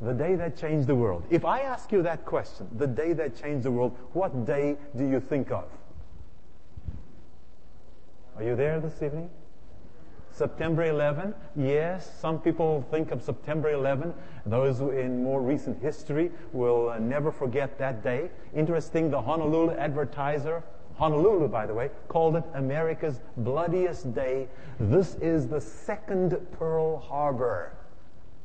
The day that changed the world. If I ask you that question, the day that changed the world, what day do you think of? Are you there this evening? September 11? Yes, some people think of September 11. Those in more recent history will never forget that day. Interesting, the Honolulu Advertiser, Honolulu, by the way, called it America's bloodiest day. This is the second Pearl Harbor.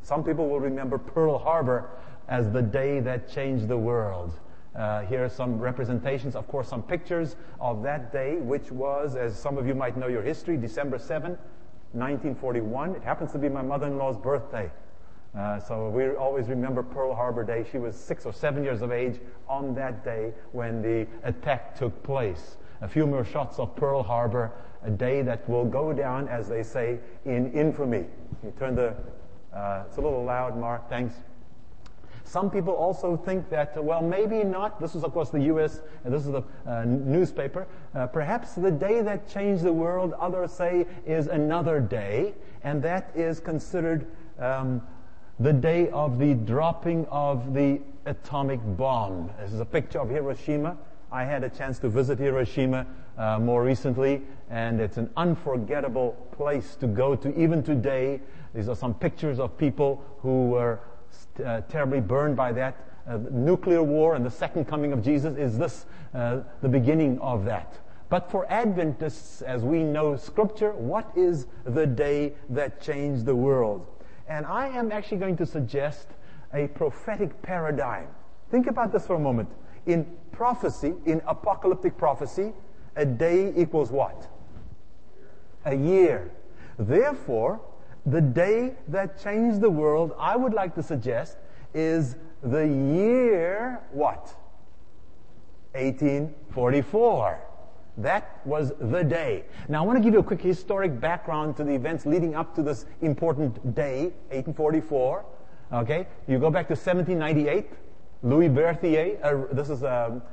Some people will remember Pearl Harbor as the day that changed the world. Here are some representations, of course, some pictures of that day, which was, as some of you might know your history, December 7, 1941. It happens to be my mother-in-law's birthday. So we always remember Pearl Harbor Day. She was 6 or 7 years of age on that day when the attack took place. A few more shots of Pearl Harbor, a day that will go down, as they say, in infamy. You turn the... it's a little loud, Mark, thanks. Some people also think that, well, maybe not. This is, of course, the U.S., and this is the newspaper. Perhaps the day that changed the world, others say, is another day, and that is considered the day of the dropping of the atomic bomb. This is a picture of Hiroshima. I had a chance to visit Hiroshima more recently, and it's an unforgettable place to go to, even today. These are some pictures of people who were terribly burned by that. Nuclear war and the second coming of Jesus, is this the beginning of that? But for Adventists, as we know Scripture, what is the day that changed the world? And I am actually going to suggest a prophetic paradigm. Think about this for a moment. In prophecy, in apocalyptic prophecy, a day equals what? A year. Therefore, the day that changed the world, I would like to suggest, is the year what? 1844. That was the day. Now, I want to give you a quick historic background to the events leading up to this important day, 1844. Okay, you go back to 1798. Louis Berthier, this is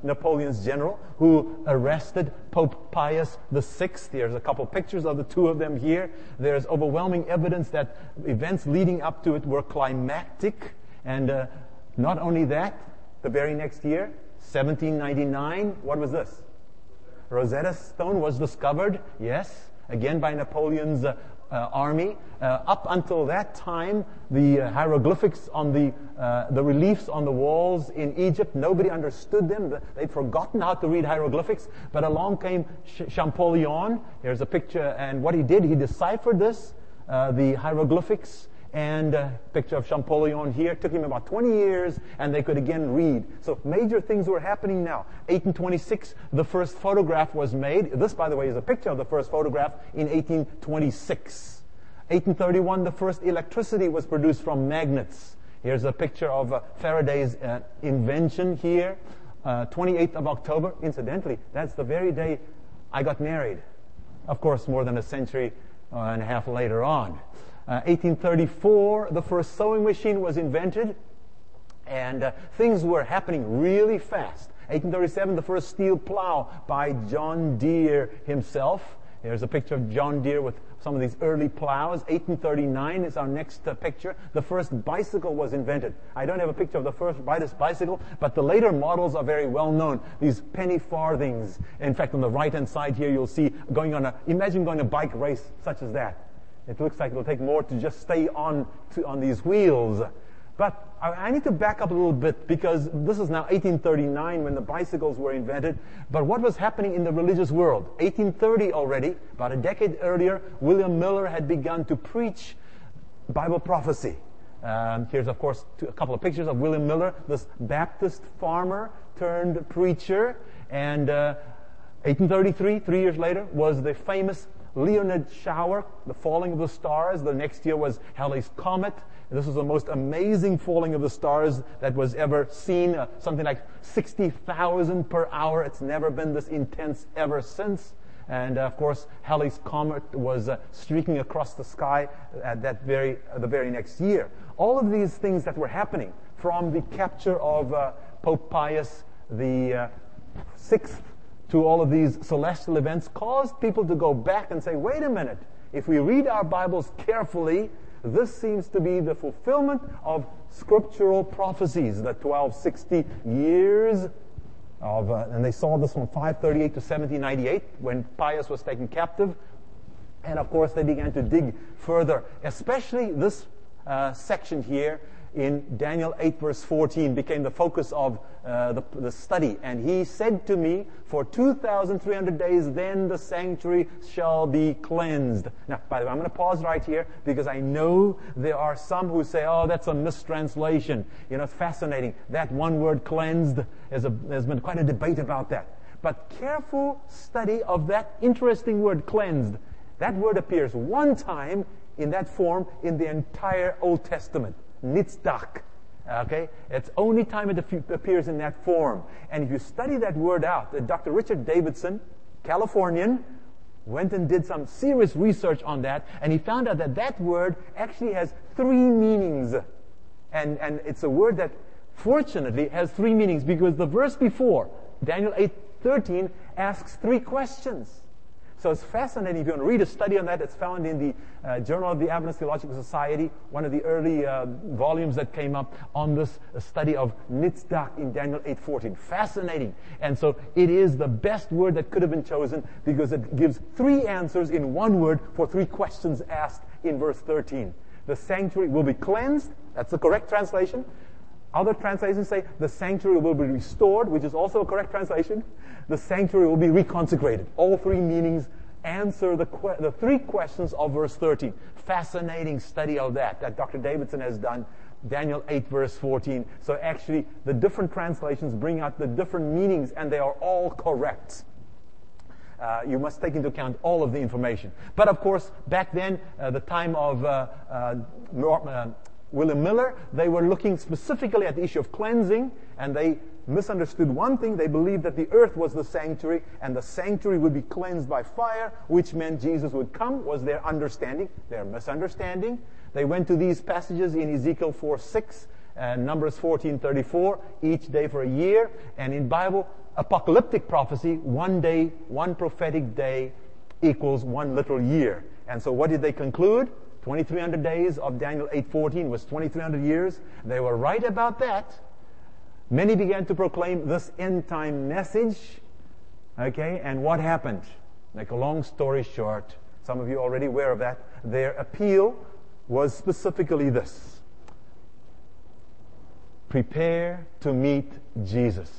Napoleon's general, who arrested Pope Pius VI. There's a couple pictures of the two of them here. There's overwhelming evidence that events leading up to it were climactic. And not only that, the very next year, 1799, what was this? Rosetta Stone was discovered, yes, again by Napoleon's army. Up until that time, the hieroglyphics on the reliefs on the walls in Egypt, nobody understood them. They'd forgotten how to read hieroglyphics. But along came Champollion. Here's a picture. And what he did, he deciphered this, the hieroglyphics, and a picture of Champollion here. It took him about 20 years, and they could again read. So major things were happening now. 1826, the first photograph was made. This, by the way, is a picture of the first photograph in 1826. 1831, the first electricity was produced from magnets. Here's a picture of Faraday's invention here. 28th of October. Incidentally, that's the very day I got married. Of course, more than a century and a half later on. 1834, the first sewing machine was invented, and things were happening really fast. 1837, the first steel plow by John Deere himself. Here's a picture of John Deere with some of these early plows. 1839 is our next picture. The first bicycle was invented. I don't have a picture of the first bicycle, but the later models are very well known. These penny farthings. In fact, on the right-hand side here, you'll see imagine going a bike race such as that. It looks like it'll take more to just stay on these wheels. But I need to back up a little bit, because this is now 1839 when the bicycles were invented. But what was happening in the religious world? 1830 already, about a decade earlier, William Miller had begun to preach Bible prophecy. Here's, of course, a couple of pictures of William Miller, this Baptist farmer turned preacher. And 1833, 3 years later, was the famous Leonid shower, the falling of the stars. The next year was Halley's comet. This was the most amazing falling of the stars that was ever seen, something like 60,000 per hour. It's never been this intense ever since. And of course, Halley's comet was streaking across the sky at the very next year. All of these things that were happening, from the capture of Pope Pius the Sixth to all of these celestial events, caused people to go back and say, wait a minute, if we read our Bibles carefully, This seems to be the fulfillment of scriptural prophecies, the 1260 years of, and they saw this from 538 to 1798 when Pius was taken captive. And of course, they began to dig further, especially this section here in Daniel 8, verse 14 became the focus of the study. And he said to me, for 2,300 days, then the sanctuary shall be cleansed. Now, by the way, I'm going to pause right here because I know there are some who say, oh, that's a mistranslation. You know, it's fascinating. That one word cleansed, there's been quite a debate about that. But careful study of that interesting word cleansed. That word appears one time in that form in the entire Old Testament. Nitzdak. Okay? It's only time it appears in that form. And if you study that word out, Dr. Richard Davidson, Californian, went and did some serious research on that, and he found out that that word actually has three meanings. And it's a word that fortunately has three meanings because the verse before, Daniel 8:13, asks three questions. So it's fascinating. If you want to read a study on that, it's found in the Journal of the Adventist Theological Society, one of the early volumes that came up on this study of Nitzdak in Daniel 8:14. Fascinating. And so it is the best word that could have been chosen because it gives three answers in one word for three questions asked in verse 13. The sanctuary will be cleansed. That's the correct translation. Other translations say the sanctuary will be restored, which is also a correct translation. The sanctuary will be reconsecrated. All three meanings answer the three questions of verse 13. Fascinating study of that Dr. Davidson has done, Daniel 8 verse 14. So actually the different translations bring out the different meanings and they are all correct. You must take into account all of the information. But of course, back then, the time of William Miller, they were looking specifically at the issue of cleansing, and they misunderstood one thing. They believed that the earth was the sanctuary, and the sanctuary would be cleansed by fire, which meant Jesus would come, was their understanding, their misunderstanding. They went to these passages in Ezekiel 4:6, Numbers 14:34, each day for a year, and in Bible apocalyptic prophecy, one day, one prophetic day equals one literal year. And so what did they conclude? 2,300 days of Daniel 8:14 was 2,300 years. They were right about that. Many began to proclaim this end-time message. Okay, and what happened? Make a long story short, some of you are already aware of that. Their appeal was specifically this: prepare to meet Jesus.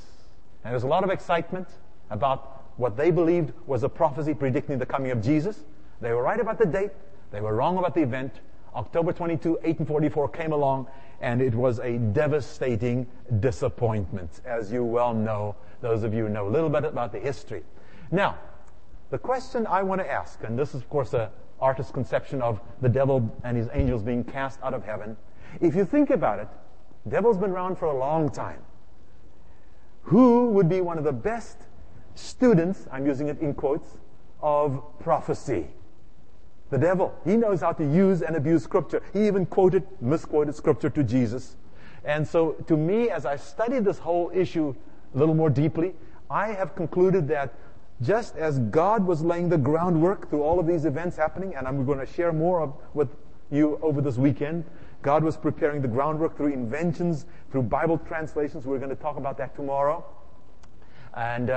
And there's a lot of excitement about what they believed was a prophecy predicting the coming of Jesus. They were right about the date. They were wrong about the event. October 22, 1844 came along, and it was a devastating disappointment, as you well know, those of you who know a little bit about the history. Now, the question I want to ask, and this is, of course, an artist's conception of the devil and his angels being cast out of heaven. If you think about it, the devil's been around for a long time. Who would be one of the best students, I'm using it in quotes, of prophecy? The devil, he knows how to use and abuse Scripture. He even misquoted Scripture to Jesus. And so, to me, as I studied this whole issue a little more deeply, I have concluded that just as God was laying the groundwork through all of these events happening, and I'm going to share more with you over this weekend, God was preparing the groundwork through inventions, through Bible translations. We're going to talk about that tomorrow. And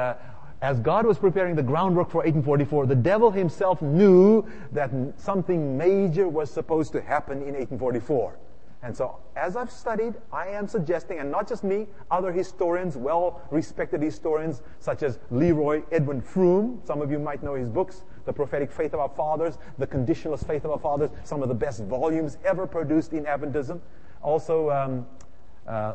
as God was preparing the groundwork for 1844, the devil himself knew that something major was supposed to happen in 1844. And so, as I've studied, I am suggesting, and not just me, other historians, well-respected historians, such as Leroy Edwin Froome. Some of you might know his books, The Prophetic Faith of Our Fathers, The Conditionless Faith of Our Fathers, some of the best volumes ever produced in Adventism. Also,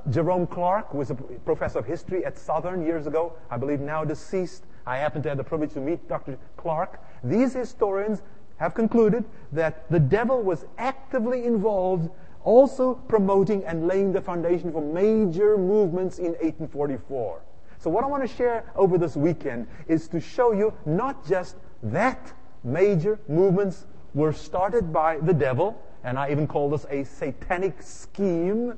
Jerome Clark was a professor of history at Southern years ago, I believe now deceased. I happen to have the privilege to meet Dr. Clark. These historians have concluded that the devil was actively involved, also promoting and laying the foundation for major movements in 1844. So what I want to share over this weekend is to show you not just that major movements were started by the devil, and I even call this a satanic scheme.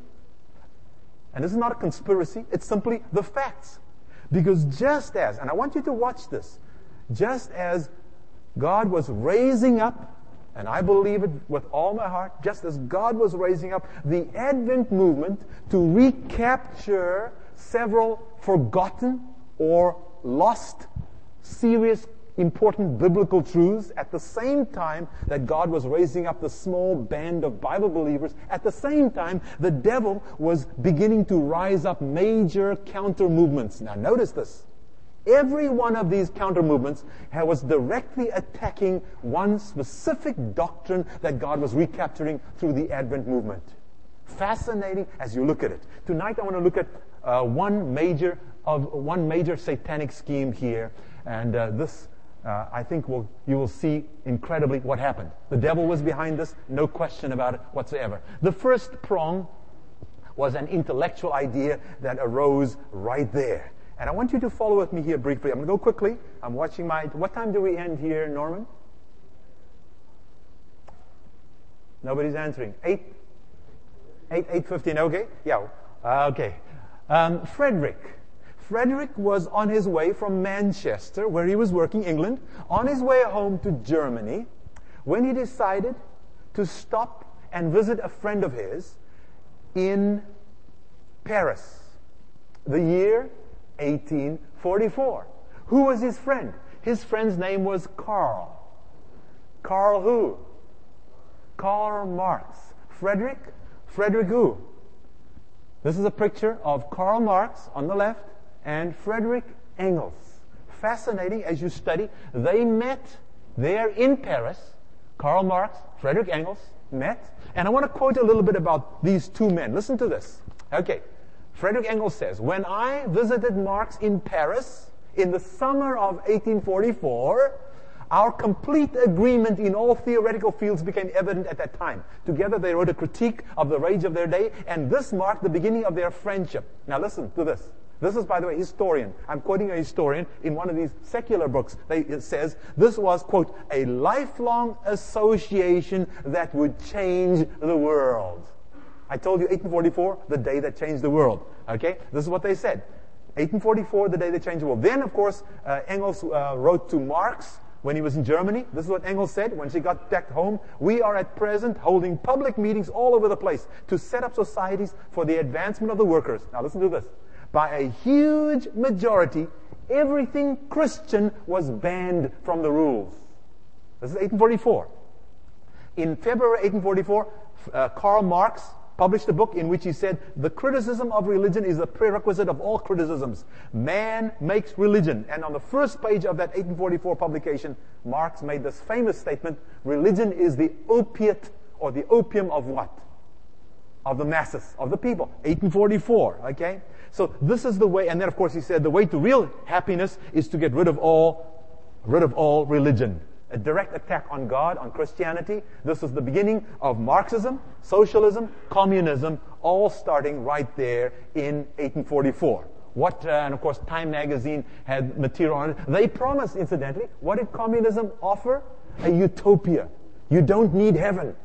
And this is not a conspiracy, it's simply the facts. Because just as, and I want you to watch this, just as God was raising up And I believe it with all my heart, just as God was raising up the Advent movement to recapture several forgotten or lost, serious, important biblical truths at the same time that God was raising up the small band of Bible believers. At the same time, the devil was beginning to rise up major counter-movements. Now notice this. Every one of these counter-movements was directly attacking one specific doctrine that God was recapturing through the Advent movement. Fascinating as you look at it. Tonight I want to look at one major satanic scheme here, and you will see incredibly what happened. The devil was behind this, no question about it whatsoever. The first prong was an intellectual idea that arose right there. And I want you to follow with me here briefly. I'm going to go quickly. I'm watching my... What time do we end here, Norman? Nobody's answering. 8:15, okay? Yeah, okay. Frederick was on his way from Manchester, where he was working, England, on his way home to Germany, when he decided to stop and visit a friend of his in Paris. The year 1844. Who was his friend? His friend's name was Karl. Karl who? Karl Marx. Frederick? Frederick who? This is a picture of Karl Marx on the left and Frederick Engels. Fascinating as you study. They met there in Paris. Karl Marx, Frederick Engels met. And I want to quote a little bit about these two men. Listen to this. Okay. Frederick Engels says, "When I visited Marx in Paris in the summer of 1844, our complete agreement in all theoretical fields became evident at that time. Together they wrote a critique of the rage of their day, and this marked the beginning of their friendship." Now listen to this. This is, by the way, a historian. I'm quoting a historian in one of these secular books. It says, this was, quote, "a lifelong association that would change the world." I told you 1844, the day that changed the world. Okay, this is what they said. 1844, the day that changed the world. Then, of course, Engels wrote to Marx when he was in Germany. This is what Engels said when she got back home. "We are at present holding public meetings all over the place to set up societies for the advancement of the workers." Now listen to this. "By a huge majority, everything Christian was banned from the rules." This is 1844. In February 1844, Karl Marx published a book in which he said, "The criticism of religion is the prerequisite of all criticisms. Man makes religion." And on the first page of that 1844 publication, Marx made this famous statement, "Religion is the opiate or the opium of what? Of the masses, of the people." 1844, okay? So this is the way, and then of course he said, the way to real happiness is to get rid of all religion. A direct attack on God, on Christianity. This is the beginning of Marxism, socialism, communism, all starting right there in 1844. And of course, Time magazine had material on it. They promised, incidentally, what did communism offer? A utopia. You don't need heaven.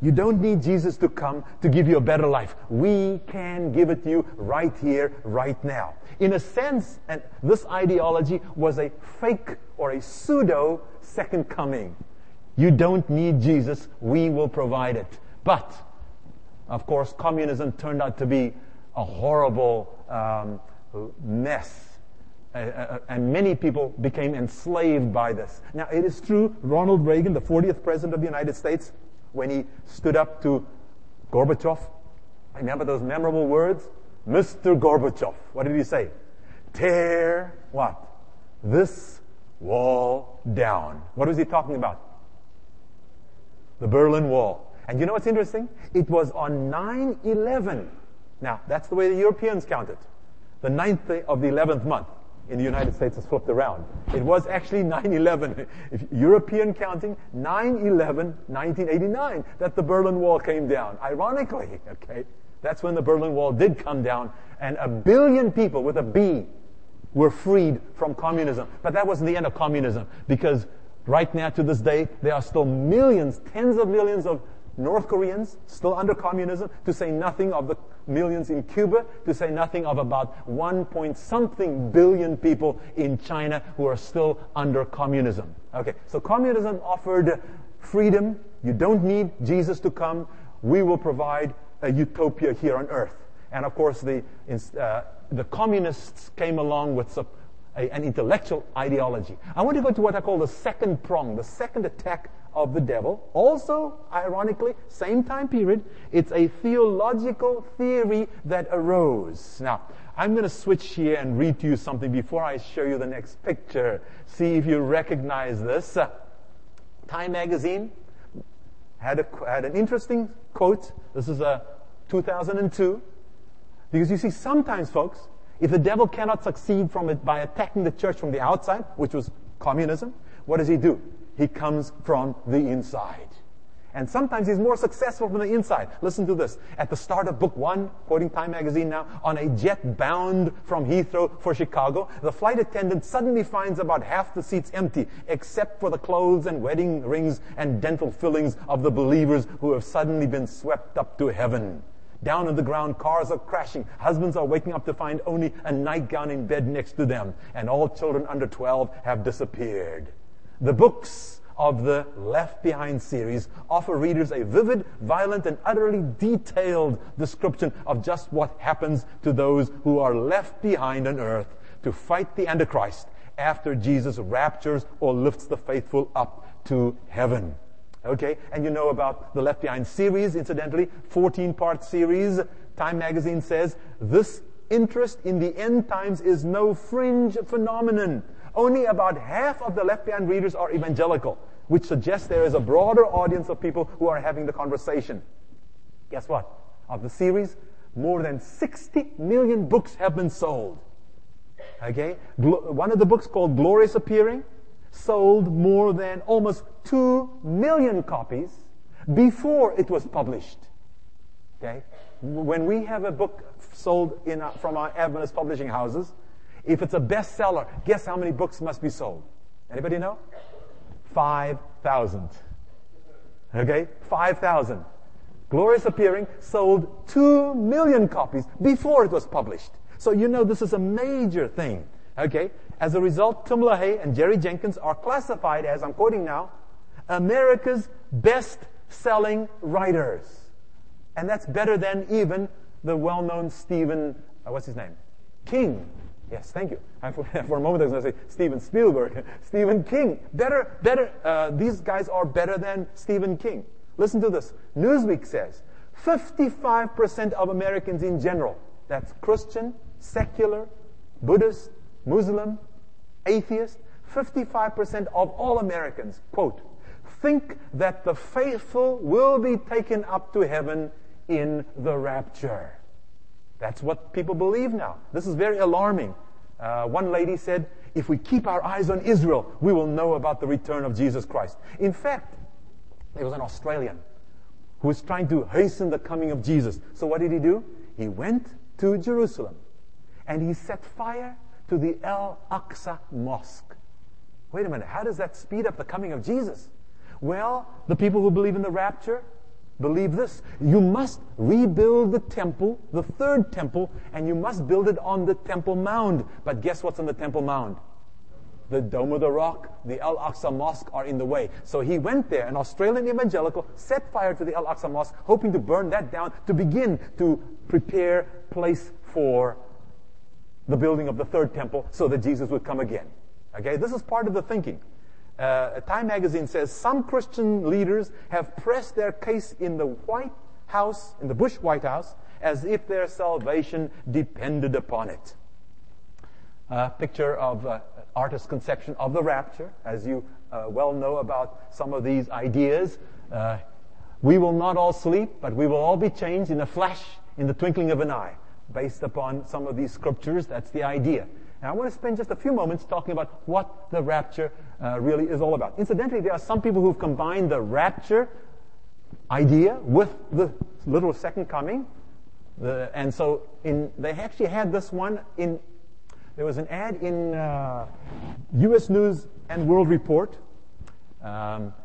You don't need Jesus to come to give you a better life. We can give it to you right here, right now. In a sense, and this ideology was a fake or a pseudo second coming. You don't need Jesus, we will provide it. But, of course, communism turned out to be a horrible mess. And many people became enslaved by this. Now, it is true, Ronald Reagan, the 40th President of the United States, when he stood up to Gorbachev, I remember those memorable words, "Mr. Gorbachev," what did he say? "Tear what? This wall down." What was he talking about? The Berlin Wall. And you know what's interesting? It was on 9/11. Now, that's the way the Europeans counted. The 9th day of the 11th month. In the United States, it's flipped around. It was actually 9/11. European counting, 9/11, 1989, that the Berlin Wall came down. Ironically, okay, that's when the Berlin Wall did come down, and 1 billion people with a B were freed from communism. But that wasn't the end of communism, because right now, to this day, there are still millions, tens of millions of North Koreans still under communism, to say nothing of the millions in Cuba, to say nothing of about 1.something billion people in China who are still under communism. Okay, so communism offered freedom, You don't need Jesus to come. We will provide a utopia here on earth. And of course, the communists came along with an intellectual ideology. I want to go to what I call the second prong, the second attack of the devil. Also, ironically, same time period, it's a theological theory that arose. Now, I'm going to switch here and read to you something before I show you the next picture. See if you recognize this. Time magazine had an interesting quote. This is 2002. Because you see, sometimes, folks, if the devil cannot succeed from it by attacking the church from the outside, which was communism, what does he do? He comes from the inside. And sometimes he's more successful from the inside. Listen to this. At the start of Book 1, quoting Time magazine now, on a jet bound from Heathrow for Chicago, the flight attendant suddenly finds about half the seats empty, except for the clothes and wedding rings and dental fillings of the believers who have suddenly been swept up to heaven. Down on the ground, cars are crashing. Husbands are waking up to find only a nightgown in bed next to them. And all children under 12 have disappeared. The books of the Left Behind series offer readers a vivid, violent, and utterly detailed description of just what happens to those who are left behind on earth to fight the Antichrist after Jesus raptures or lifts the faithful up to heaven. Okay, and you know about the Left Behind series, incidentally, 14-part series. Time magazine says, this interest in the end times is no fringe phenomenon. Only about half of the Left Behind readers are evangelical, which suggests there is a broader audience of people who are having the conversation. Guess what? Of the series, more than 60 million books have been sold. Okay, one of the books called Glorious Appearing sold more than almost 2 million copies before it was published. Okay, when we have a book sold from our Adventist publishing houses, if it's a bestseller, guess how many books must be sold? Anybody know? 5,000. Okay? 5,000. Glorious Appearing sold 2 million copies before it was published. So you know this is a major thing. Okay? As a result, Tim LaHaye and Jerry Jenkins are classified as, I'm quoting now, America's best-selling writers. And that's better than even the well-known Stephen, King. Yes, thank you. For a moment I was going to say Steven Spielberg, Stephen King. These guys are better than Stephen King. Listen to this. Newsweek says, 55% of Americans in general, that's Christian, secular, Buddhist, Muslim, atheist, 55% of all Americans, quote, think that the faithful will be taken up to heaven in the rapture. That's what people believe now. This is very alarming. One lady said, if we keep our eyes on Israel, we will know about the return of Jesus Christ. In fact, there was an Australian who was trying to hasten the coming of Jesus. So what did he do? He went to Jerusalem and he set fire to the Al-Aqsa Mosque. Wait a minute, how does that speed up the coming of Jesus? Well, the people who believe in the rapture believe this. You must rebuild the temple, the third temple, and you must build it on the Temple Mount. But guess what's on the Temple Mount? The Dome of the Rock, the Al-Aqsa Mosque are in the way. So he went there, an Australian evangelical, set fire to the Al-Aqsa Mosque, hoping to burn that down to begin to prepare place for the building of the third temple so that Jesus would come again. Okay, this is part of the thinking. Time magazine says some Christian leaders have pressed their case in the White House, in the Bush White House, as if their salvation depended upon it. Picture of artist's conception of the rapture, as you well know about some of these ideas. We will not all sleep, but we will all be changed in a flash, in the twinkling of an eye, based upon some of these scriptures. That's the idea. Now, I want to spend just a few moments talking about what the rapture really is all about. Incidentally, there are some people who've combined the rapture idea with the literal second coming. They actually had this one in, there was an ad in U.S. News and World Report, or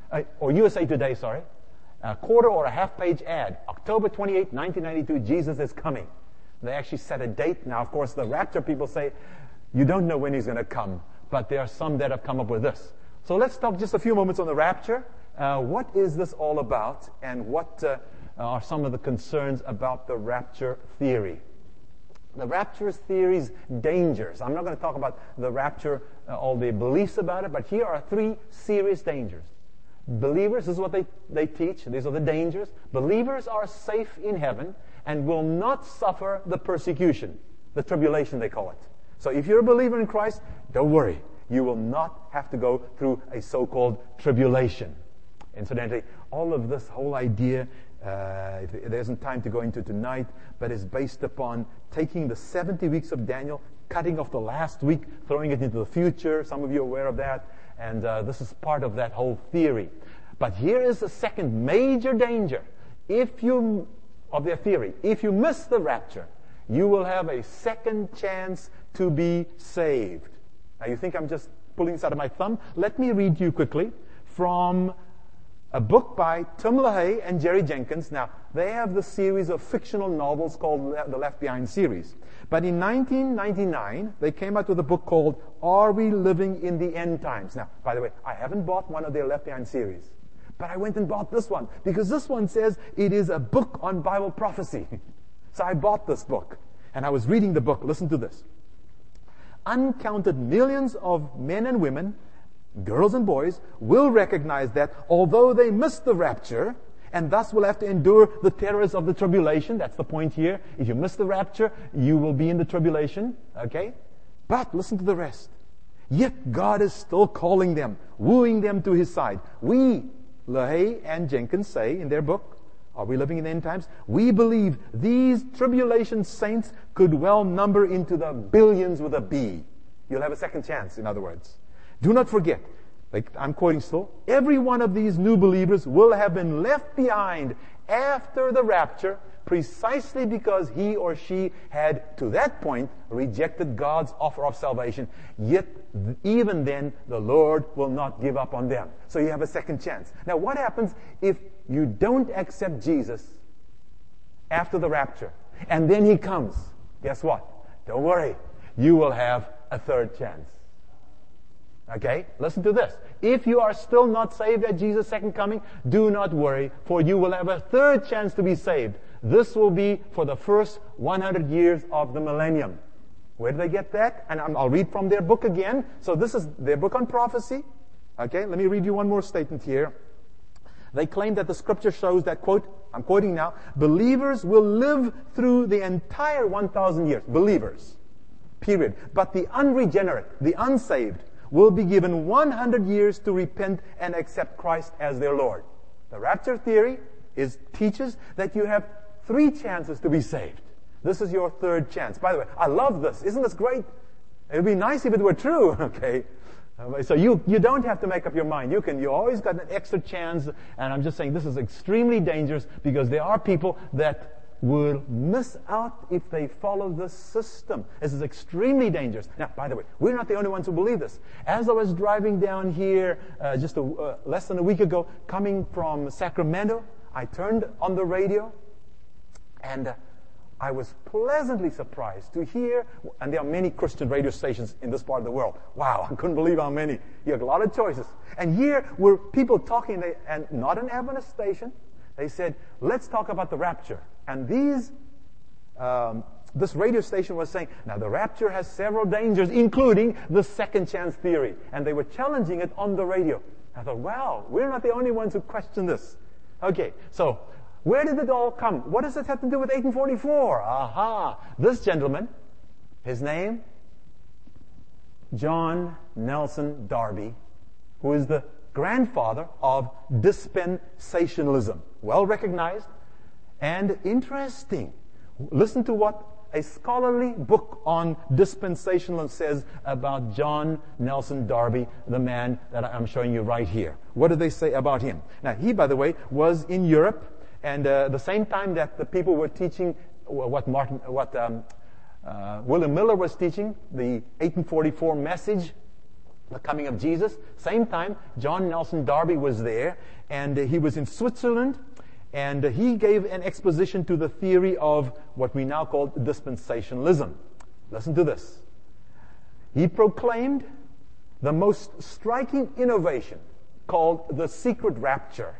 USA Today, sorry, a quarter or a half-page ad, October 28, 1992, Jesus is coming. They actually set a date. Now, of course, the rapture people say, you don't know when he's going to come, but there are some that have come up with this. So let's talk just a few moments on the rapture. What is this all about, and what are some of the concerns about the rapture theory? The rapture theory's dangers. I'm not going to talk about the rapture, all the beliefs about it, but here are three serious dangers. Believers, this is what they teach. These are the dangers. Believers are safe in heaven and will not suffer the persecution, the tribulation they call it. So if you're a believer in Christ, don't worry. You will not have to go through a so-called tribulation. Incidentally, all of this whole idea, there isn't time to go into tonight, but is based upon taking the 70 weeks of Daniel, cutting off the last week, throwing it into the future. Some of you are aware of that. And this is part of that whole theory. But here is the second major danger of their theory. If you miss the rapture, you will have a second chance to be saved. Now, you think I'm just pulling this out of my thumb? Let me read you quickly from a book by Tim LaHaye and Jerry Jenkins. Now, they have the series of fictional novels called the Left Behind series. But in 1999, they came out with a book called Are We Living in the End Times? Now, by the way, I haven't bought one of their Left Behind series, but I went and bought this one because this one says it is a book on Bible prophecy. So I bought this book, and I was reading the book. Listen to this. Uncounted millions of men and women, girls and boys, will recognize that although they missed the rapture and thus will have to endure the terrors of the tribulation. That's the point here. If you miss the rapture, you will be in the tribulation. Okay? But listen to the rest. Yet God is still calling them, wooing them to His side. We, LaHaye and Jenkins, say in their book, Are We Living in the End Times? We believe these tribulation saints could well number into the billions with a B. You'll have a second chance, in other words. Do not forget, I'm quoting still, every one of these new believers will have been left behind after the rapture precisely because he or she had, to that point, rejected God's offer of salvation. Yet, even then, the Lord will not give up on them. So you have a second chance. Now, what happens if you don't accept Jesus after the rapture, and then He comes? Guess what? Don't worry. You will have a third chance. Okay? Listen to this. If you are still not saved at Jesus' second coming, do not worry, for you will have a third chance to be saved. This will be for the first 100 years of the millennium. Where do they get that? And I'll read from their book again. So this is their book on prophecy. Okay? Let me read you one more statement here. They claim that the scripture shows that, quote, I'm quoting now, believers will live through the entire 1,000 years. Believers. Period. But the unregenerate, the unsaved, will be given 100 years to repent and accept Christ as their Lord. The rapture theory teaches that you have three chances to be saved. This is your third chance. By the way, I love this. Isn't this great? It would be nice if it were true, okay? So you don't have to make up your mind. You always got an extra chance, and I'm just saying this is extremely dangerous because there are people that will miss out if they follow this system. This is extremely dangerous. Now, by the way, we're not the only ones who believe this. As I was driving down here just less than a week ago, coming from Sacramento, I turned on the radio, and I was pleasantly surprised to hear, and there are many Christian radio stations in this part of the world. Wow, I couldn't believe how many. You have a lot of choices. And here were people talking, and not an Adventist station. They said, let's talk about the rapture. And this radio station was saying, now the rapture has several dangers, including the second chance theory. And they were challenging it on the radio. I thought, wow, we're not the only ones who question this. Okay, so where did it all come? What does this have to do with 1844? Aha! This gentleman, his name, John Nelson Darby, who is the grandfather of dispensationalism. Well recognized. And interesting. Listen to what a scholarly book on dispensationalism says about John Nelson Darby, the man that I'm showing you right here. What do they say about him? Now, he, by the way, was in Europe, and the same time that the people were teaching what William Miller was teaching, the 1844 message, the coming of Jesus, same time, John Nelson Darby was there, and he was in Switzerland. And he gave an exposition to the theory of what we now call dispensationalism. Listen to this. He proclaimed the most striking innovation called the secret rapture.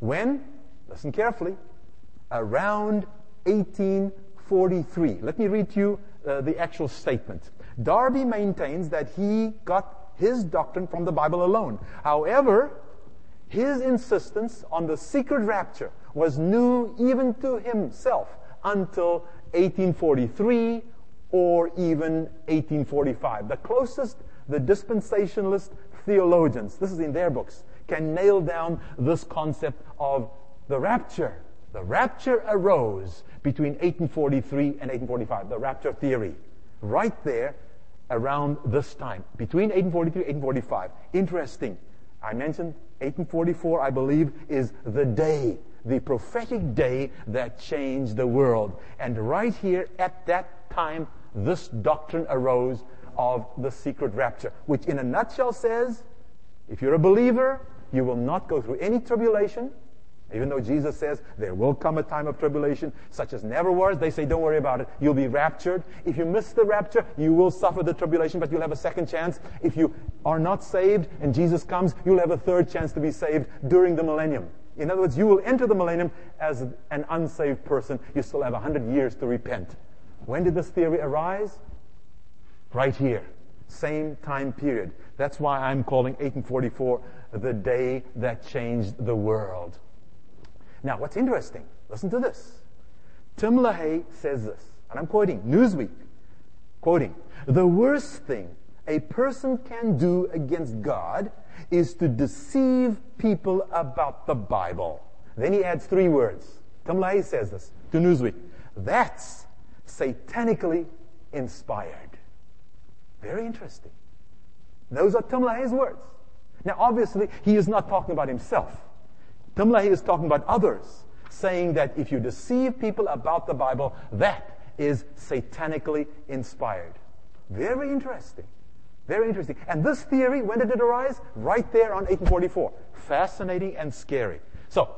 When? Listen carefully. Around 1843. Let me read to you the actual statement. Darby maintains that he got his doctrine from the Bible alone. However, his insistence on the secret rapture was new even to himself until 1843 or even 1845. The closest the dispensationalist theologians, this is in their books, can nail down this concept of the rapture. The rapture arose between 1843 and 1845, the rapture theory. Right there around this time, between 1843 and 1845. Interesting. I mentioned 1844, I believe, is the day, the prophetic day that changed the world. And right here at that time, this doctrine arose of the secret rapture, which in a nutshell says, if you're a believer, you will not go through any tribulation, even though Jesus says there will come a time of tribulation such as never was. They say, don't worry about it. You'll be raptured. If you miss the rapture, you will suffer the tribulation, but you'll have a second chance. If you are not saved and Jesus comes, you'll have a third chance to be saved during the millennium. In other words, you will enter the millennium as an unsaved person. You still have 100 years to repent. When did this theory arise? Right here. Same time period. That's why I'm calling 1844 the day that changed the world. Now, what's interesting, listen to this. Tim LaHaye says this, and I'm quoting Newsweek, quoting, "The worst thing a person can do against God is to deceive people about the Bible." Then he adds three words. Tim LaHaye says this to Newsweek. "That's satanically inspired." Very interesting. Those are Tim LaHaye's words. Now, obviously, he is not talking about himself. Tim LaHaye is talking about others, saying that if you deceive people about the Bible, that is satanically inspired. Very interesting. Very interesting. And this theory, when did it arise? Right there on 1844. Fascinating and scary. So,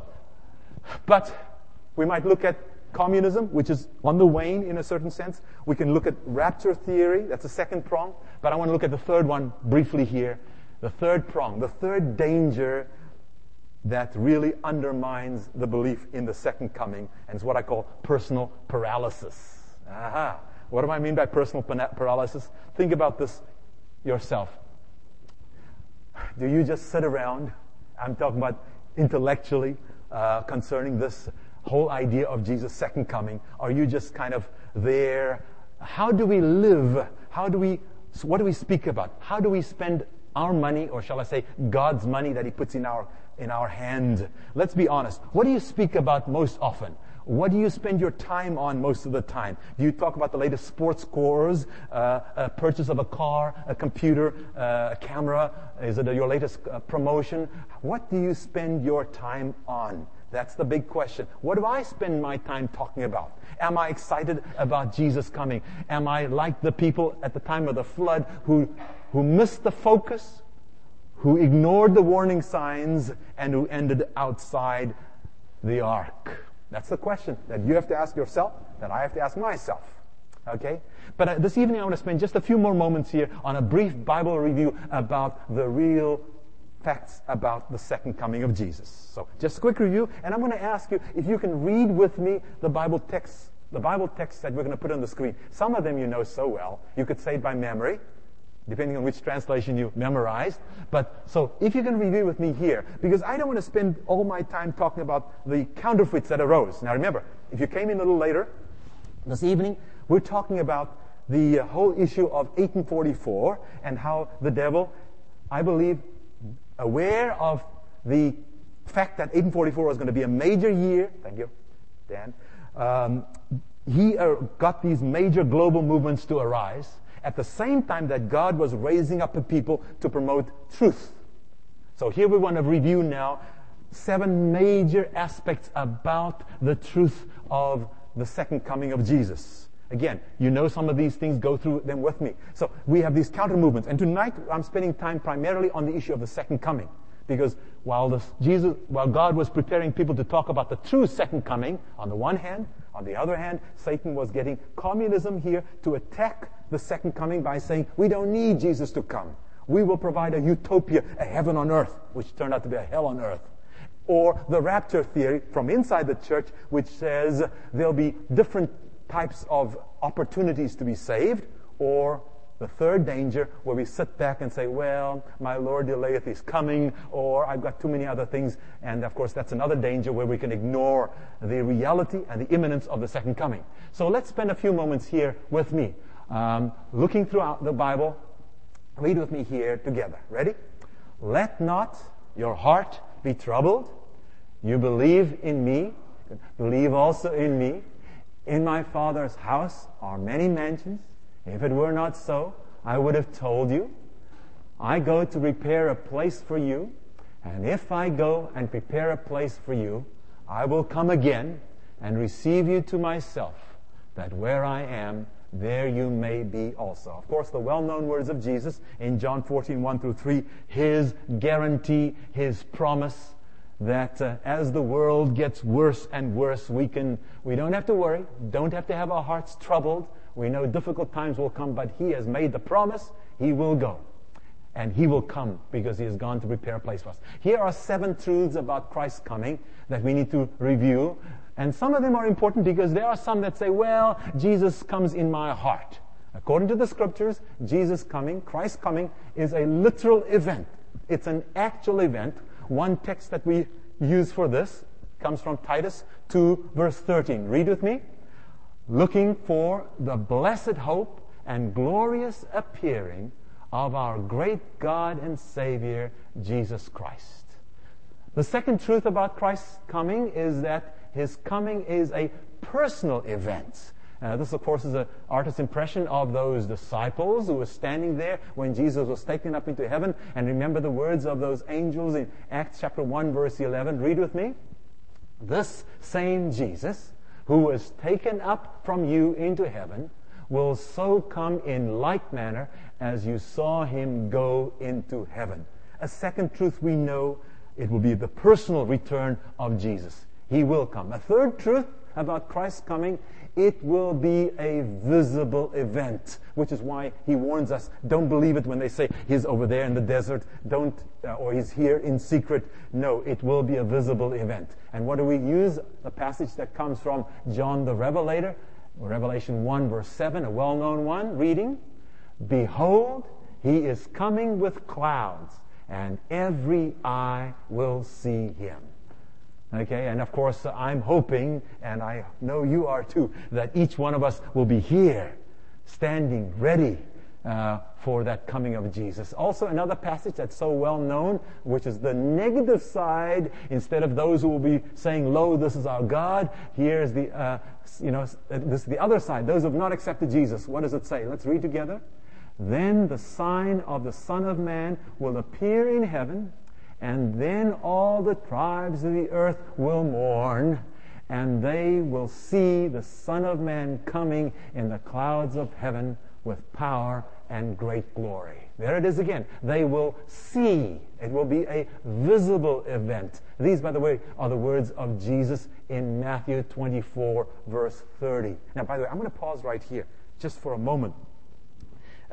but we might look at communism, which is on the wane in a certain sense. We can look at rapture theory. That's the second prong. But I want to look at the third one briefly here. The third prong, the third danger that really undermines the belief in the second coming, and it's what I call personal paralysis. Aha! What do I mean by personal paralysis? Think about this yourself. Do you just sit around? I'm talking about intellectually concerning this whole idea of Jesus' second coming. Are you just kind of there? How do we live? What do we speak about? How do we spend our money, or shall I say God's money that He puts in our hand? Let's be honest. What do you speak about most often? What do you spend your time on most of the time? Do you talk about the latest sports scores, a purchase of a car, a computer, a camera? Is it your latest promotion? What do you spend your time on? That's the big question. What do I spend my time talking about? Am I excited about Jesus coming? Am I like the people at the time of the flood who missed the focus, who ignored the warning signs, and who ended outside the ark? That's the question that you have to ask yourself, that I have to ask myself. Okay? But this evening I want to spend just a few more moments here on a brief Bible review about the real facts about the second coming of Jesus. So, just a quick review, and I'm going to ask you if you can read with me the Bible texts that we're going to put on the screen. Some of them you know so well, you could say it by memory, depending on which translation you memorized. But so if you can review with me here, because I don't want to spend all my time talking about the counterfeits that arose. Now remember, if you came in a little later this evening, we're talking about the whole issue of 1844 and how the devil, I believe, aware of the fact that 1844 was going to be a major year, thank you, Dan, he got these major global movements to arise at the same time that God was raising up a people to promote truth. So here we want to review now 7 major aspects about the truth of the second coming of Jesus. Again, you know some of these things, go through them with me. So we have these counter movements, and tonight I'm spending time primarily on the issue of the second coming, because while God was preparing people to talk about the true second coming on the one hand, on the other hand, Satan was getting communism here to attack the second coming by saying, we don't need Jesus to come. We will provide a utopia, a heaven on earth, which turned out to be a hell on earth. Or the rapture theory from inside the church, which says there'll be different types of opportunities to be saved. Or the third danger, where we sit back and say, well, my Lord delayeth his coming, or I've got too many other things. And of course, that's another danger where we can ignore the reality and the imminence of the second coming. So let's spend a few moments here with me, looking throughout the Bible. Read with me here together. Ready? Let not your heart be troubled. You believe in me. Believe also in me. In my Father's house are many mansions. If it were not so, I would have told you. I go to prepare a place for you. And if I go and prepare a place for you, I will come again and receive you to myself, that where I am, there you may be also. Of course, the well-known words of Jesus in John 14:1-3, his guarantee, his promise that as the world gets worse and worse, we don't have to worry, don't have to have our hearts troubled. We know difficult times will come, but he has made the promise, he will go. And he will come because he has gone to prepare a place for us. Here are 7 truths about Christ's coming that we need to review. And some of them are important because there are some that say, well, Jesus comes in my heart. According to the scriptures, Jesus coming, Christ's coming, is a literal event. It's an actual event. One text that we use for this comes from Titus 2:13. Read with me. Looking for the blessed hope and glorious appearing of our great God and Savior, Jesus Christ. The second truth about Christ's coming is that his coming is a personal event. This, of course, is an artist's impression of those disciples who were standing there when Jesus was taken up into heaven. And remember the words of those angels in Acts chapter 1:11. Read with me. This same Jesus, who was taken up from you into heaven, will so come in like manner as you saw him go into heaven. A second truth we know, it will be the personal return of Jesus. He will come. A third truth about Christ's coming, it will be a visible event, which is why he warns us, don't believe it when they say he's over there in the desert, don't, or he's here in secret. No, it will be a visible event. And what do we use? The passage that comes from John the Revelator, Revelation 1:7, a well-known one, reading, behold, he is coming with clouds, and every eye will see him. Okay, and of course, I'm hoping, and I know you are too, that each one of us will be here, standing ready for that coming of Jesus. Also, another passage that's so well known, which is the negative side. Instead of those who will be saying, lo, this is our God, here's the, this is the other side, those who have not accepted Jesus. What does it say? Let's read together. Then the sign of the Son of Man will appear in heaven, and then all the tribes of the earth will mourn, and they will see the Son of Man coming in the clouds of heaven with power and great glory. There it is again. They will see. It will be a visible event. These, by the way, are the words of Jesus in Matthew 24:30. Now, by the way, I'm going to pause right here just for a moment.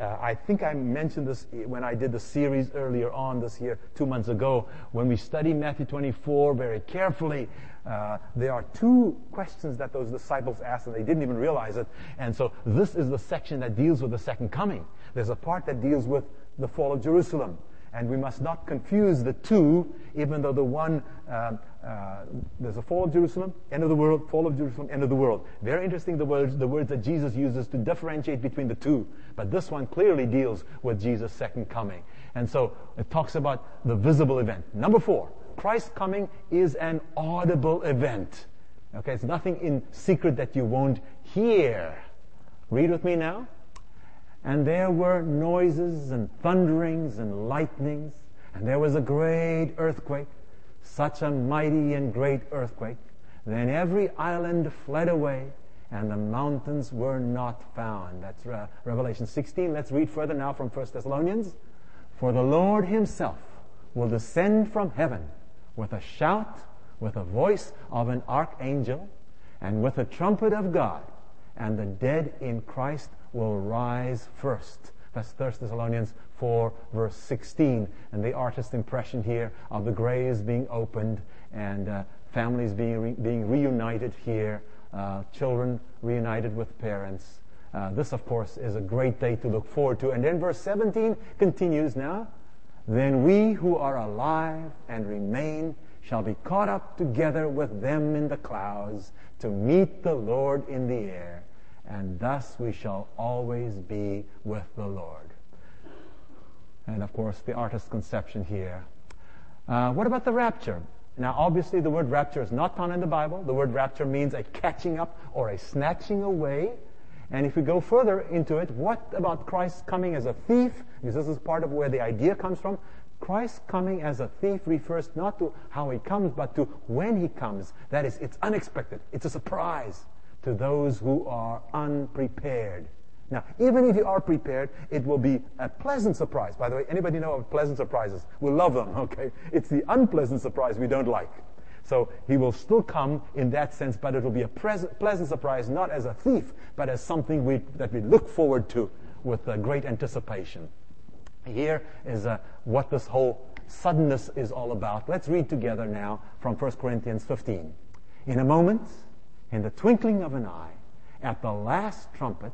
I think I mentioned this when I did the series earlier on this year, 2 months ago. When we study Matthew 24 very carefully, there are 2 questions that those disciples asked, and they didn't even realize it. And so this is the section that deals with the second coming. There's a part that deals with the fall of Jerusalem. And we must not confuse the two, even though the one, there's a fall of Jerusalem, end of the world, fall of Jerusalem, end of the world. Very interesting, the words that Jesus uses to differentiate between the two. But this one clearly deals with Jesus' second coming. And so it talks about the visible event. Number 4, Christ's coming is an audible event. Okay, it's nothing in secret that you won't hear. Read with me now. And there were noises and thunderings and lightnings, and there was a great earthquake, such a mighty and great earthquake. Then every island fled away, and the mountains were not found. That's Revelation 16. Let's read further now from 1 Thessalonians. For the Lord himself will descend from heaven with a shout, with a voice of an archangel, and with a trumpet of God, and the dead in Christ will rise first. That's 1 Thessalonians 4, verse 16. And the artist's impression here of the graves being opened and families being reunited here, children reunited with parents. This, of course, is a great day to look forward to. And then verse 17 continues now. Then we who are alive and remain shall be caught up together with them in the clouds to meet the Lord in the air. And thus we shall always be with the Lord. And, of course, the artist's conception here. What about the rapture? Now, obviously, the word rapture is not found in the Bible. The word rapture means a catching up or a snatching away. And if we go further into it, what about Christ coming as a thief? Because this is part of where the idea comes from. Christ coming as a thief refers not to how he comes, but to when he comes. That is, it's unexpected. It's a surprise to those who are unprepared. Now, even if you are prepared, it will be a pleasant surprise. By the way, anybody know of pleasant surprises? We love them, okay? It's the unpleasant surprise we don't like. So he will still come in that sense, but it will be a pleasant surprise, not as a thief, but as something that we look forward to with great anticipation. Here is what this whole suddenness is all about. Let's read together now from 1 Corinthians 15. In a moment, in the twinkling of an eye, at the last trumpet,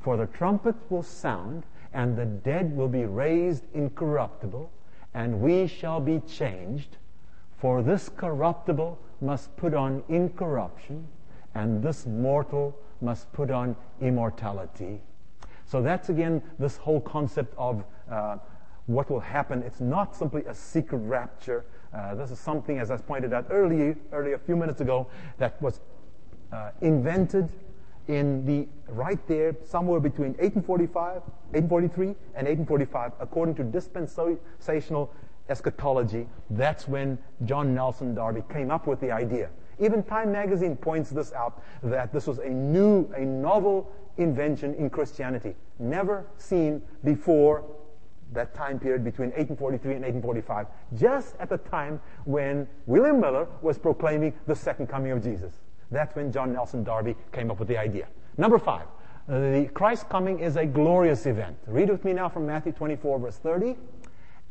for the trumpet will sound, and the dead will be raised incorruptible, and we shall be changed. For this corruptible must put on incorruption, and this mortal must put on immortality. So that's again this whole concept of what will happen. It's not simply a secret rapture. This is something, as I pointed out earlier a few minutes ago, that was invented right there somewhere between 1843 and 1845, according to dispensational eschatology. That's when John Nelson Darby came up with the idea. Even Time magazine points this out, that this was a novel invention in Christianity, never seen before that time period between 1843 and 1845, just at the time when William Miller was proclaiming the second coming of Jesus. That's when John Nelson Darby came up with the idea. Number 5, the Christ coming is a glorious event. Read with me now from Matthew 24, verse 30.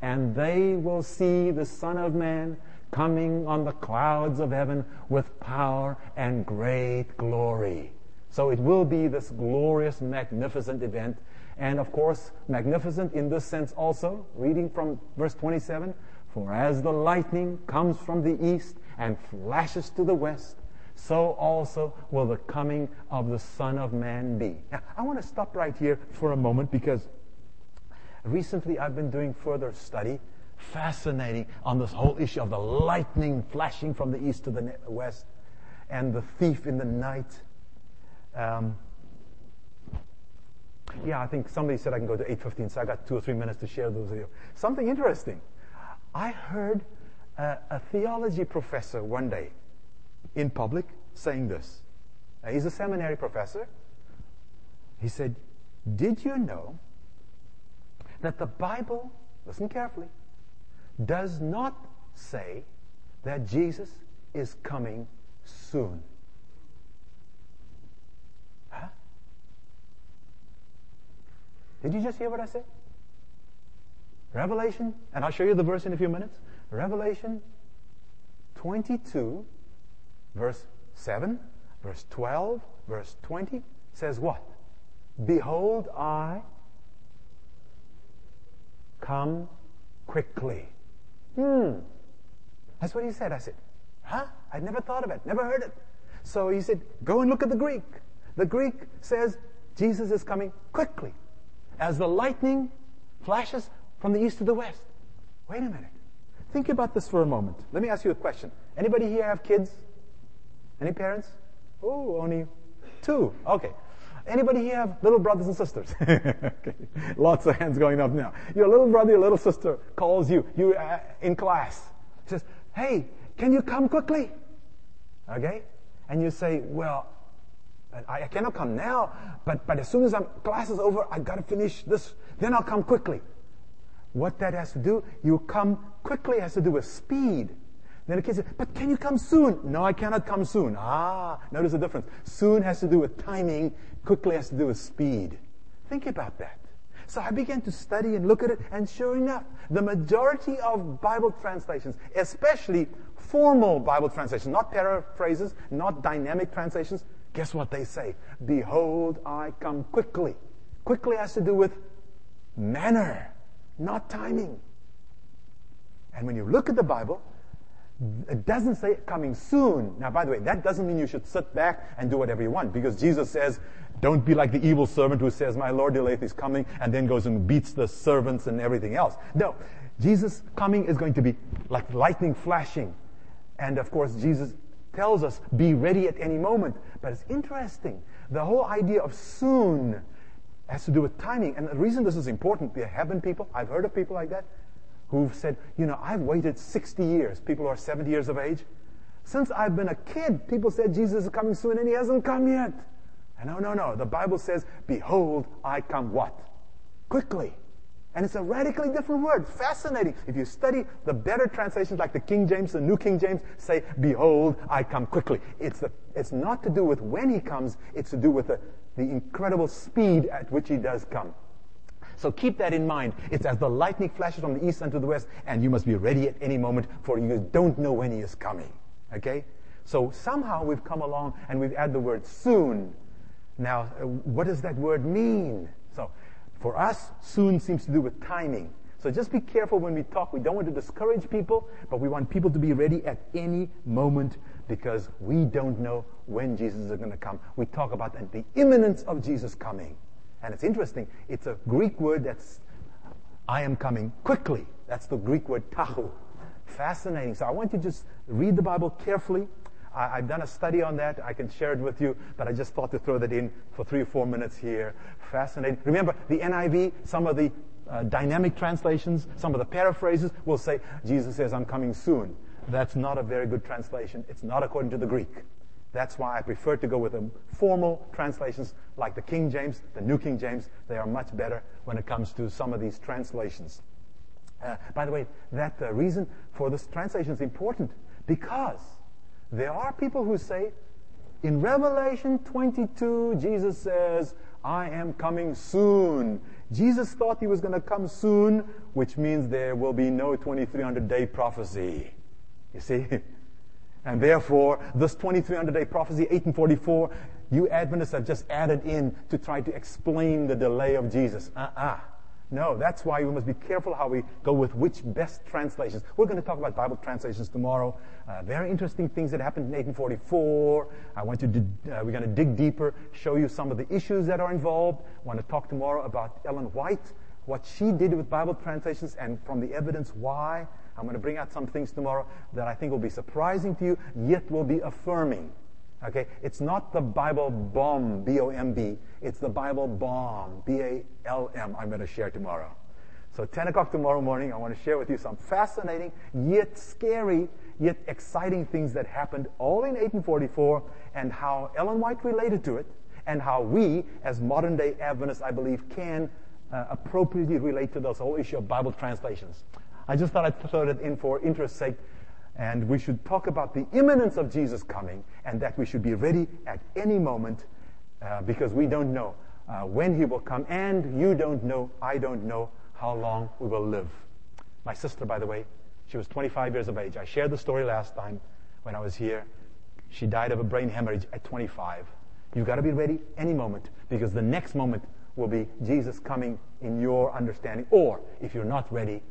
And they will see the Son of Man coming on the clouds of heaven with power and great glory. So it will be this glorious, magnificent event. And of course, magnificent in this sense also, reading from verse 27, For as the lightning comes from the east and flashes to the west, so also will the coming of the Son of Man be. Now, I want to stop right here for a moment, because recently I've been doing further study, fascinating, on this whole issue of the lightning flashing from the east to the west and the thief in the night. I think somebody said I can go to 8:15, so I got 2 or 3 minutes to share those with you. Something interesting. I heard a theology professor one day in public saying this. He's a seminary professor. He said, did you know that the Bible, listen carefully, does not say that Jesus is coming soon? Huh? Did you just hear what I said? Revelation, and I'll show you the verse in a few minutes. Revelation 22, verse 7, verse 12, verse 20, says what? Behold, I come quickly. That's what he said. I said, huh? I'd never thought of it, never heard it. So he said, go and look at the Greek. The Greek says Jesus is coming quickly, as the lightning flashes from the east to the west. Wait a minute. Think about this for a moment. Let me ask you a question. Anybody here have kids? Any parents? Oh, only 2. Okay. Anybody here have little brothers and sisters? Okay. Lots of hands going up now. Your little brother, your little sister calls you. You're in class. Says, hey, can you come quickly? Okay? And you say, well, I cannot come now, but as soon as class is over, I've got to finish this. Then I'll come quickly. What that has to do, you come quickly has to do with speed. Then the kid says, but can you come soon? No, I cannot come soon. Notice the difference. Soon has to do with timing. Quickly has to do with speed. Think about that. So I began to study and look at it, and sure enough, the majority of Bible translations, especially formal Bible translations, not paraphrases, not dynamic translations, guess what they say? Behold, I come quickly. Quickly has to do with manner, not timing. And when you look at the Bible, it doesn't say coming soon. Now, by the way, that doesn't mean you should sit back and do whatever you want, because Jesus says, don't be like the evil servant who says, my Lord delayeth his coming, and then goes and beats the servants and everything else. No, Jesus' coming is going to be like lightning flashing. And of course, Jesus tells us, be ready at any moment. But it's interesting, the whole idea of soon has to do with timing. And the reason this is important, there have been people, I've heard of people like that, who've said, you know, I've waited 60 years. People who are 70 years of age. Since I've been a kid, people said Jesus is coming soon and he hasn't come yet. And no. The Bible says, behold, I come what? Quickly. And it's a radically different word. Fascinating. If you study the better translations like the King James, the New King James, say, behold, I come quickly. It's not to do with when he comes. It's to do with the incredible speed at which he does come. So keep that in mind. It's as the lightning flashes from the east unto the west, and you must be ready at any moment, for you don't know when he is coming. Okay? So somehow we've come along and we've added the word soon. Now, what does that word mean? So for us, soon seems to do with timing. So just be careful when we talk. We don't want to discourage people, but we want people to be ready at any moment, because we don't know when Jesus is going to come. We talk about the imminence of Jesus coming. And it's interesting, it's a Greek word that's, I am coming quickly. That's the Greek word tahu. Fascinating. So I want you to just read the Bible carefully. I've done a study on that. I can share it with you, but I just thought to throw that in for 3 or 4 minutes here. Fascinating. Remember, the NIV, some of the dynamic translations, some of the paraphrases will say, Jesus says, I'm coming soon. That's not a very good translation. It's not according to the Greek. That's why I prefer to go with the formal translations like the King James, the New King James. They are much better when it comes to some of these translations. By the way, that reason for this translation is important, because there are people who say, in Revelation 22, Jesus says, I am coming soon. Jesus thought he was going to come soon, which means there will be no 2300-day prophecy. You see? And therefore, this 2300-day prophecy, 1844, you Adventists have just added in to try to explain the delay of Jesus. No, that's why we must be careful how we go with which best translations. We're going to talk about Bible translations tomorrow. Very interesting things that happened in 1844. I want you to, we're going to dig deeper, show you some of the issues that are involved. I want to talk tomorrow about Ellen White, what she did with Bible translations, and from the evidence why. I'm going to bring out some things tomorrow that I think will be surprising to you, yet will be affirming. Okay? It's not the Bible bomb, B-O-M-B. It's the Bible balm, B-A-L-M, I'm going to share tomorrow. So 10 o'clock tomorrow morning, I want to share with you some fascinating, yet scary, yet exciting things that happened all in 1844, and how Ellen White related to it, and how we, as modern-day Adventists, I believe, can appropriately relate to this whole issue of Bible translations. I just thought I'd throw it in for interest's sake, and we should talk about the imminence of Jesus coming, and that we should be ready at any moment, because we don't know when he will come, and you don't know, I don't know how long we will live. My sister, by the way, she was 25 years of age. I shared the story last time when I was here. She died of a brain hemorrhage at 25. You've got to be ready any moment, because the next moment will be Jesus coming in your understanding, or if you're not ready,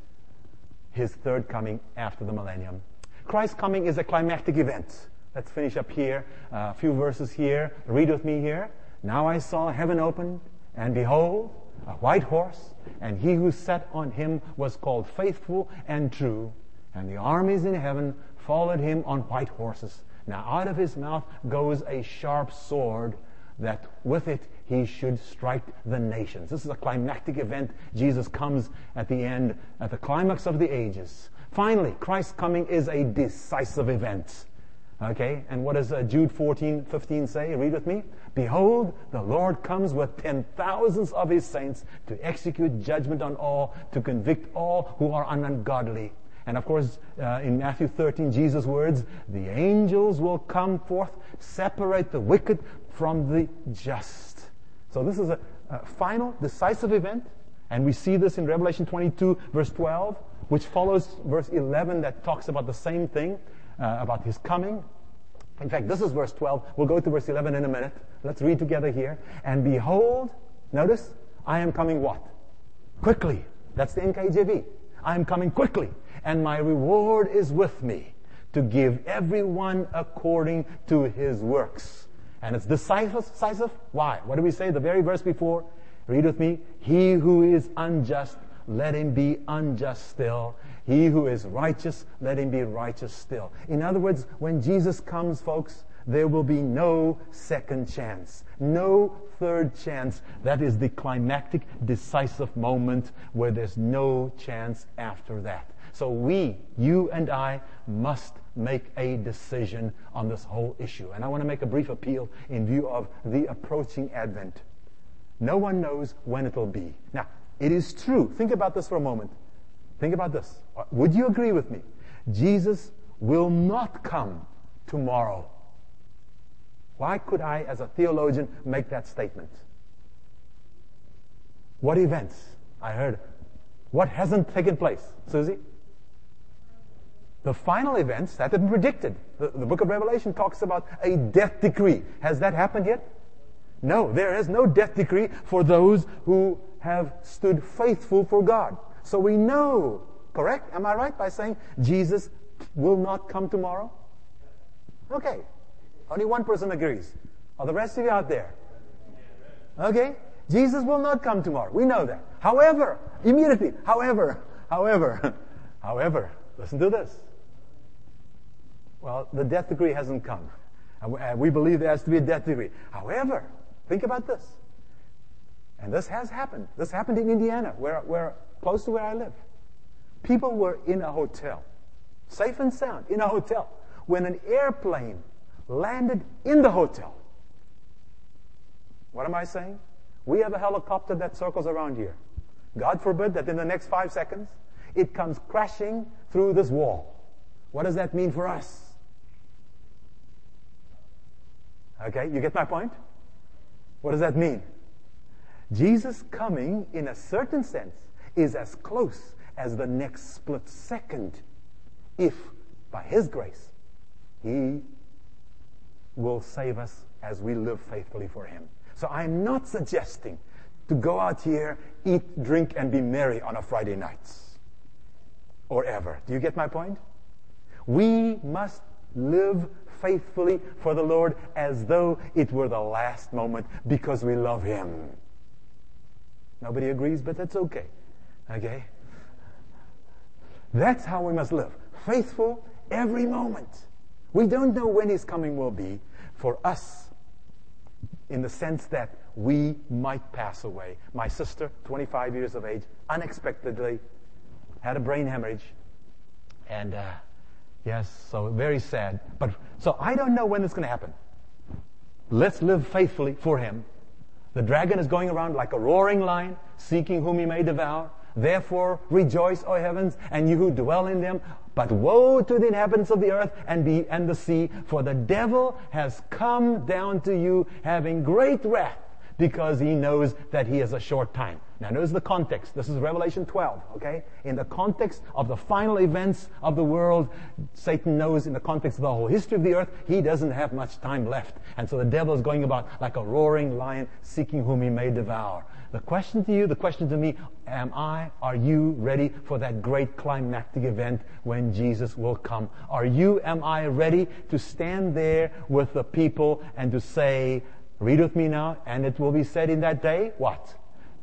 his third coming after the millennium. Christ's coming is a climactic event. Let's finish up here. A few verses here. Read with me here. Now I saw heaven opened, and behold, a white horse, and he who sat on him was called Faithful and True, and the armies in heaven followed him on white horses. Now out of his mouth goes a sharp sword, that with it he should strike the nations. This is a climactic event. Jesus comes at the end, at the climax of the ages. Finally, Christ's coming is a decisive event. Okay, and what does Jude 14:15 say? Read with me. Behold, the Lord comes with 10,000s of his saints to execute judgment on all, to convict all who are ungodly. And of course, in Matthew 13, Jesus' words, the angels will come forth, separate the wicked from the just. So this is a final decisive event, And we see this in Revelation 22, verse 12, which follows verse 11 that talks about the same thing, about his coming. In fact, this is verse 12. We'll go to verse 11 in a minute. Let's read together here. And behold, notice, I am coming what? Quickly. That's the NKJV. I am coming quickly, and my reward is with me to give everyone according to his works. And it's decisive. Why? What do we say? The very verse before. Read with me. He who is unjust, let him be unjust still. He who is righteous, let him be righteous still. In other words, when Jesus comes, folks, there will be no second chance, no third chance. That is the climactic, decisive moment where there's no chance after that. So we, you and I, must make a decision on this whole issue. And I want to make a brief appeal in view of the approaching Advent. No one knows when it'll be. Now, it is true. Think about this for a moment. Think about this. Would you agree with me? Jesus will not come tomorrow. Why could I, as a theologian, make that statement? What events? I heard. What hasn't taken place? Susie? The final events that have been predicted. The book of Revelation talks about a death decree. Has that happened yet? No, there is no death decree for those who have stood faithful for God. So we know, correct? Am I right by saying Jesus will not come tomorrow? Okay. Only one person agrees. Are the rest of you out there? Okay? Jesus will not come tomorrow. We know that. However, immediately, however, listen to this. Well, the death decree hasn't come. We believe there has to be a death decree. However, think about this. And this has happened. This happened in Indiana, where close to where I live. People were in a hotel, safe and sound, in a hotel, when an airplane landed in the hotel. What am I saying? We have a helicopter that circles around here. God forbid that in the next 5 seconds, it comes crashing through this wall. What does that mean for us? Okay, you get my point? What does that mean? Jesus coming, in a certain sense, is as close as the next split second, if, by His grace, He will save us as we live faithfully for Him. So I'm not suggesting to go out here, eat, drink, and be merry on a Friday night. Or ever. Do you get my point? We must live faithfully for the Lord as though it were the last moment because we love Him. Nobody agrees, but that's okay. Okay? That's how we must live. Faithful every moment. We don't know when His coming will be for us in the sense that we might pass away. My sister, 25 years of age, unexpectedly had a brain hemorrhage and yes, so very sad. But so I don't know when it's going to happen. Let's live faithfully for Him. The dragon is going around like a roaring lion, seeking whom he may devour. Therefore, rejoice, O heavens, and you who dwell in them. But woe to the inhabitants of the earth and the sea, for the devil has come down to you, having great wrath, because he knows that he has a short time. Now notice the context. This is Revelation 12, okay? In the context of the final events of the world, Satan knows in the context of the whole history of the earth, he doesn't have much time left. And so the devil is going about like a roaring lion, seeking whom he may devour. The question to you, the question to me, are you ready for that great climactic event when Jesus will come? Am I ready to stand there with the people and to say, read with me now, and it will be said in that day, what?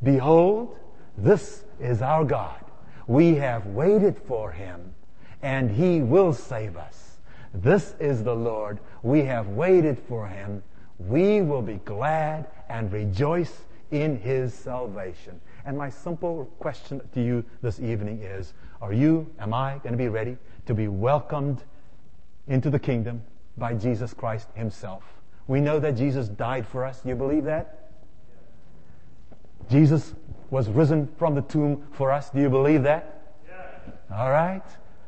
Behold, this is our God. We have waited for Him, and He will save us. This is the Lord. We have waited for Him. We will be glad and rejoice in His salvation. And my simple question to you this evening is, am I going to be ready to be welcomed into the kingdom by Jesus Christ Himself? We know that Jesus died for us. You believe that? Jesus was risen from the tomb for us. Do you believe that? Yes. All right.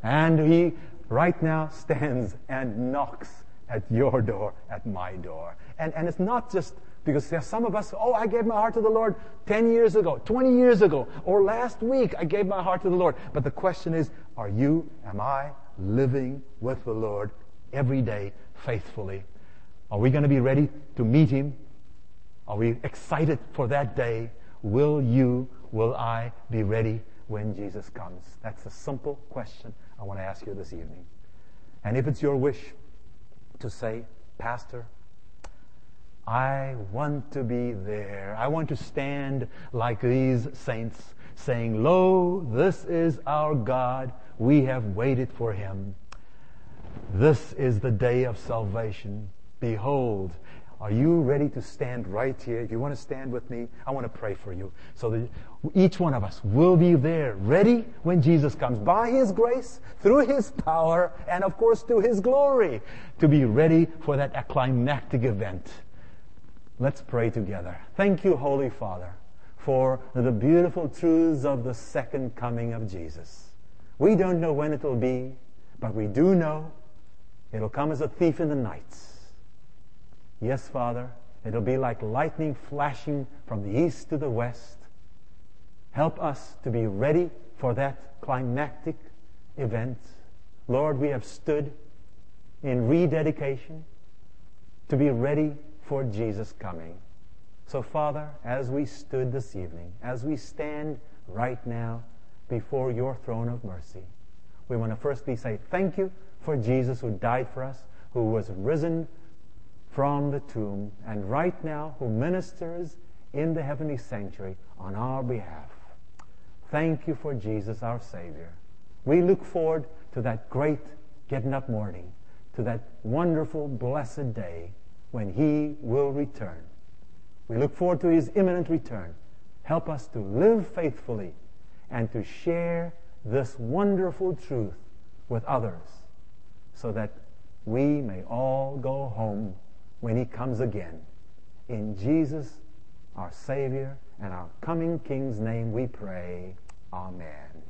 And He right now stands and knocks at your door, at my door. And it's not just Because there are some of us, I gave my heart to the Lord 10 years ago, 20 years ago, or last week I gave my heart to the Lord. But the question is, am I living with the Lord every day faithfully? Are we going to be ready to meet Him? Are we excited for that day? Will I be ready when Jesus comes? That's a simple question I want to ask you this evening. And if it's your wish to say, Pastor, I want to be there. I want to stand like these saints, saying, Lo, this is our God. We have waited for Him. This is the day of salvation. Behold. Are you ready to stand right here? If you want to stand with me, I want to pray for you so that each one of us will be there, ready when Jesus comes, by His grace, through His power, and of course to His glory, to be ready for that climactic event. Let's pray together. Thank you, Holy Father, for the beautiful truths of the second coming of Jesus. We don't know when it will be, but we do know it will come as a thief in the night. Yes, Father, it'll be like lightning flashing from the east to the west. Help us to be ready for that climactic event. Lord, we have stood in rededication to be ready for Jesus' coming. So, Father, as we stood this evening, as we stand right now before Your throne of mercy, we want to firstly say thank You for Jesus who died for us, who was risen from the tomb, and right now who ministers in the heavenly sanctuary on our behalf. Thank You for Jesus, our Savior. We look forward to that great getting up morning, to that wonderful, blessed day when He will return. We look forward to His imminent return. Help us to live faithfully and to share this wonderful truth with others so that we may all go home when He comes again. In Jesus, our Savior, and our coming King's name we pray. Amen.